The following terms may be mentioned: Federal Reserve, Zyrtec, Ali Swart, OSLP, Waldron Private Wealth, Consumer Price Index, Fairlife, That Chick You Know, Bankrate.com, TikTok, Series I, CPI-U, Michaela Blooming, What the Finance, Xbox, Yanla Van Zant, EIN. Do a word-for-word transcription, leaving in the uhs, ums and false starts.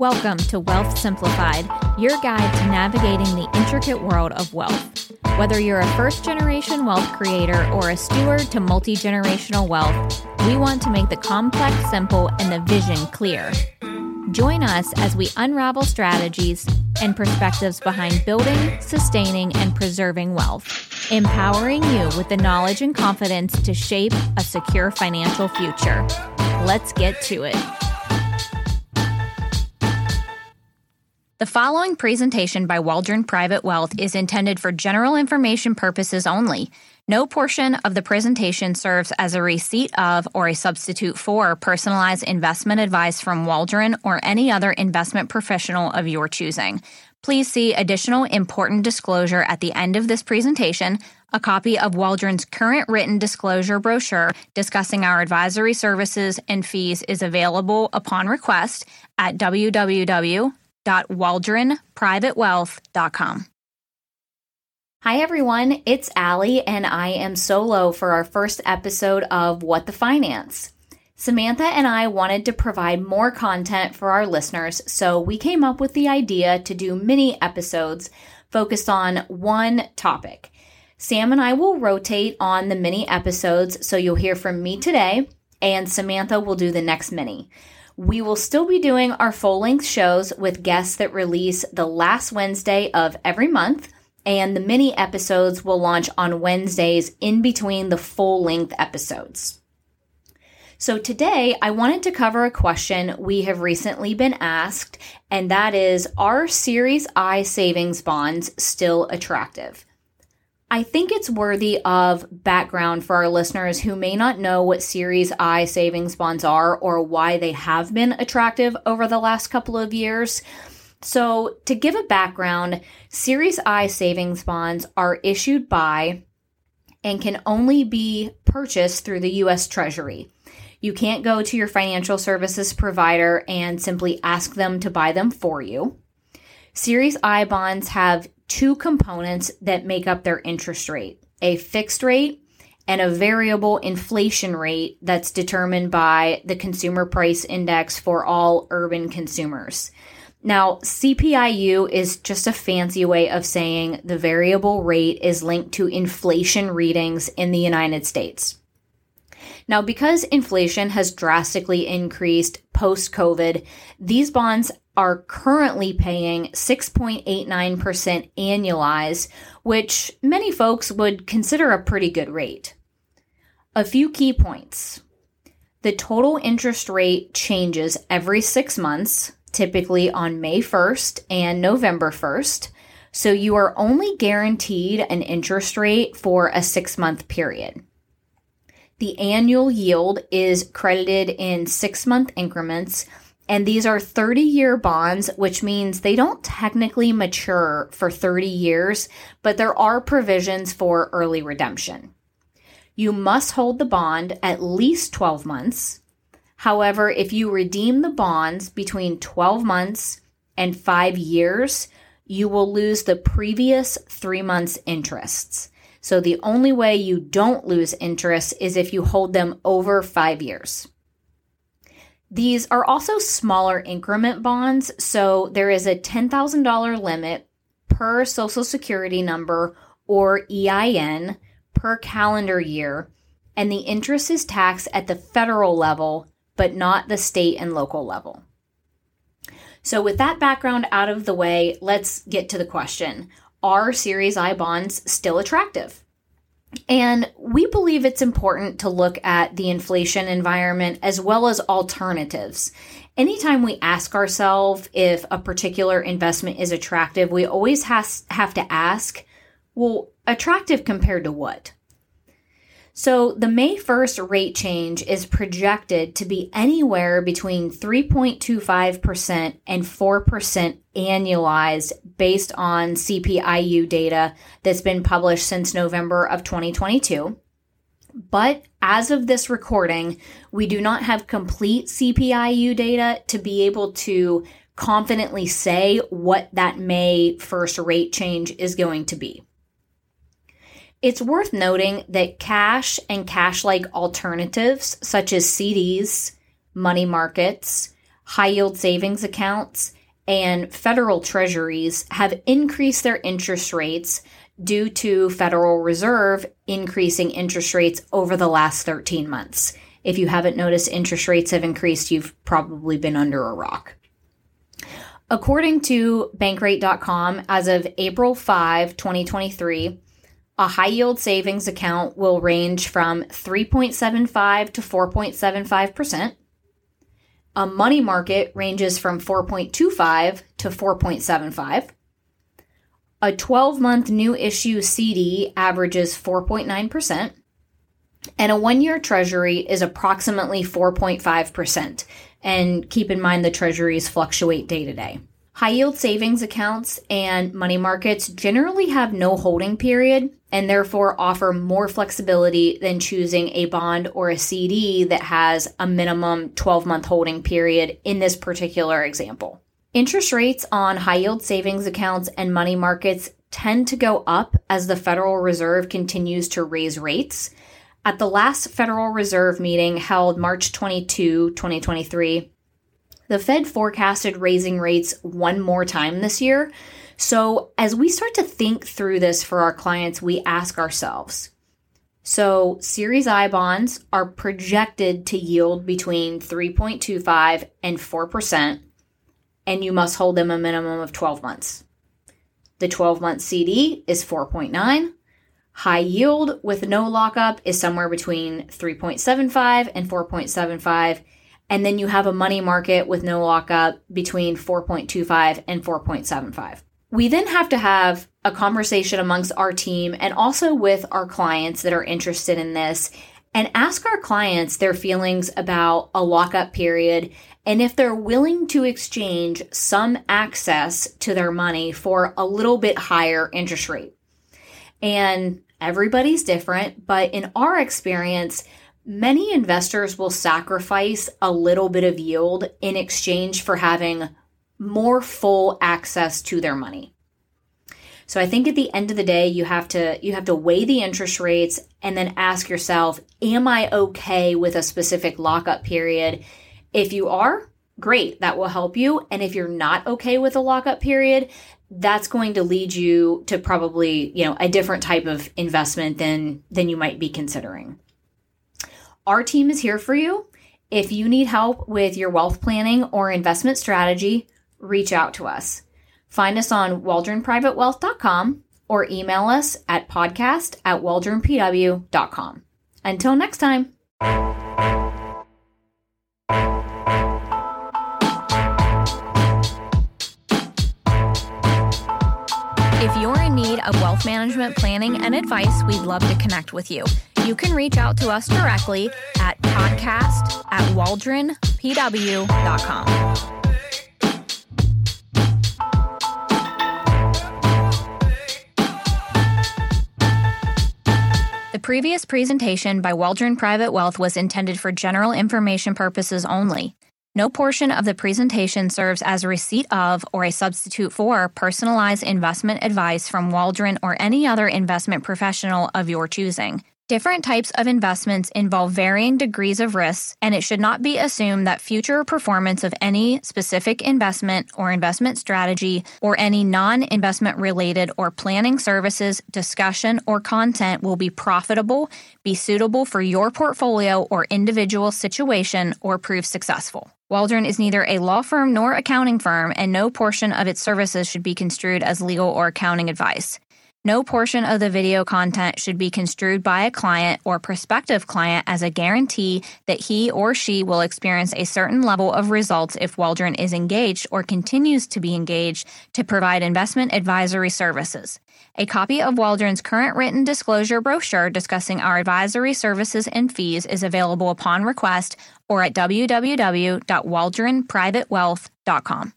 Welcome to Wealth Simplified, your guide to navigating the intricate world of wealth. Whether you're a first-generation wealth creator or a steward to multi-generational wealth, we want to make the complex simple and the vision clear. Join us as we unravel strategies and perspectives behind building, sustaining, and preserving wealth, empowering you with the knowledge and confidence to shape a secure financial future. Let's get to it. The following presentation by Waldron Private Wealth is intended for general information purposes only. No portion of the presentation serves as a receipt of or a substitute for personalized investment advice from Waldron or any other investment professional of your choosing. Please see additional important disclosure at the end of this presentation, a copy of Waldron's current written disclosure brochure discussing our advisory services and fees is available upon request at www. waldron private wealth dot com. Hi everyone, it's Allie and I am solo for our first episode of What the Finance. Samantha and I wanted to provide more content for our listeners, so we came up with the idea to do mini episodes focused on one topic. Sam and I will rotate on the mini episodes, so you'll hear from me today and Samantha will do the next mini. We will still be doing our full-length shows with guests that release the last Wednesday of every month, and the mini episodes will launch on Wednesdays in between the full-length episodes. So today, I wanted to cover a question we have recently been asked, and that is, are Series I savings bonds still attractive? I think it's worthy of background for our listeners who may not know what Series I savings bonds are or why they have been attractive over the last couple of years. So to give a background, Series I savings bonds are issued by and can only be purchased through the U S Treasury. You can't go to your financial services provider and simply ask them to buy them for you. Series I bonds have two components that make up their interest rate, a fixed rate and a variable inflation rate that's determined by the Consumer Price Index for all urban consumers. Now, C P I U is just a fancy way of saying the variable rate is linked to inflation readings in the United States. Now, because inflation has drastically increased post-COVID, these bonds are currently paying six point eight nine percent annualized, which many folks would consider a pretty good rate. A few key points. The total interest rate changes every six months, typically on May first and November first, so you are only guaranteed an interest rate for a six-month period. The annual yield is credited in six-month increments, and these are thirty-year bonds, which means they don't technically mature for thirty years, but there are provisions for early redemption. You must hold the bond at least twelve months. However, if you redeem the bonds between twelve months and five years, you will lose the previous three months' interests. So the only way you don't lose interest is if you hold them over five years. These are also smaller increment bonds, so there is a ten thousand dollars limit per Social Security number or E I N per calendar year, and the interest is taxed at the federal level, but not the state and local level. So with that background out of the way, let's get to the question. Are Series I bonds still attractive? And we believe it's important to look at the inflation environment as well as alternatives. Anytime we ask ourselves if a particular investment is attractive, we always has, have to ask, well, attractive compared to what? So the May first rate change is projected to be anywhere between three point two five percent and four percent annualized based on C P I U data that's been published since November of twenty twenty-two. But as of this recording, we do not have complete C P I U data to be able to confidently say what that May first rate change is going to be. It's worth noting that cash and cash-like alternatives such as C Ds, money markets, high-yield savings accounts, and federal treasuries have increased their interest rates due to Federal Reserve increasing interest rates over the last thirteen months. If you haven't noticed interest rates have increased, you've probably been under a rock. According to Bankrate dot com, as of April fifth, twenty twenty-three, a high-yield savings account will range from three point seven five to four point seven five percent. A money market ranges from four point two five to four point seven five. A twelve-month new issue C D averages four point nine percent. And a one-year treasury is approximately four point five percent. And keep in mind the treasuries fluctuate day to day. High-yield savings accounts and money markets generally have no holding period and therefore offer more flexibility than choosing a bond or a C D that has a minimum twelve-month holding period in this particular example. Interest rates on high-yield savings accounts and money markets tend to go up as the Federal Reserve continues to raise rates. At the last Federal Reserve meeting held March twenty-second, twenty twenty-three, the Fed forecasted raising rates one more time this year. So as we start to think through this for our clients, we ask ourselves, so Series I bonds are projected to yield between three point two five and four percent, and you must hold them a minimum of twelve months. The twelve-month C D is four point nine. High yield with no lockup is somewhere between three point seven five and four point seven five. And then you have a money market with no lockup between four point two five and four point seven five. We then have to have a conversation amongst our team and also with our clients that are interested in this and ask our clients their feelings about a lockup period and if they're willing to exchange some access to their money for a little bit higher interest rate. And everybody's different, but in our experience, many investors will sacrifice a little bit of yield in exchange for having more full access to their money. So I think at the end of the day, you have to you have to weigh the interest rates and then ask yourself, am I okay with a specific lockup period? If you are, great, that will help you. And if you're not okay with a lockup period, that's going to lead you to probably, you know, a different type of investment than, than you might be considering. Our team is here for you. If you need help with your wealth planning or investment strategy, reach out to us. Find us on waldron private wealth dot com or email us at podcast at waldron p w dot com. Until next time. If you're in need of wealth management planning and advice, we'd love to connect with you. You can reach out to us directly at podcast at waldron p w dot com. The previous presentation by Waldron Private Wealth was intended for general information purposes only. No portion of the presentation serves as a receipt of or a substitute for personalized investment advice from Waldron or any other investment professional of your choosing. Different types of investments involve varying degrees of risk, and it should not be assumed that future performance of any specific investment or investment strategy or any non-investment related or planning services, discussion, or content will be profitable, be suitable for your portfolio or individual situation, or prove successful. Waldron is neither a law firm nor accounting firm, and no portion of its services should be construed as legal or accounting advice. No portion of the video content should be construed by a client or prospective client as a guarantee that he or she will experience a certain level of results if Waldron is engaged or continues to be engaged to provide investment advisory services. A copy of Waldron's current written disclosure brochure discussing our advisory services and fees is available upon request or at w w w dot waldron private wealth dot com.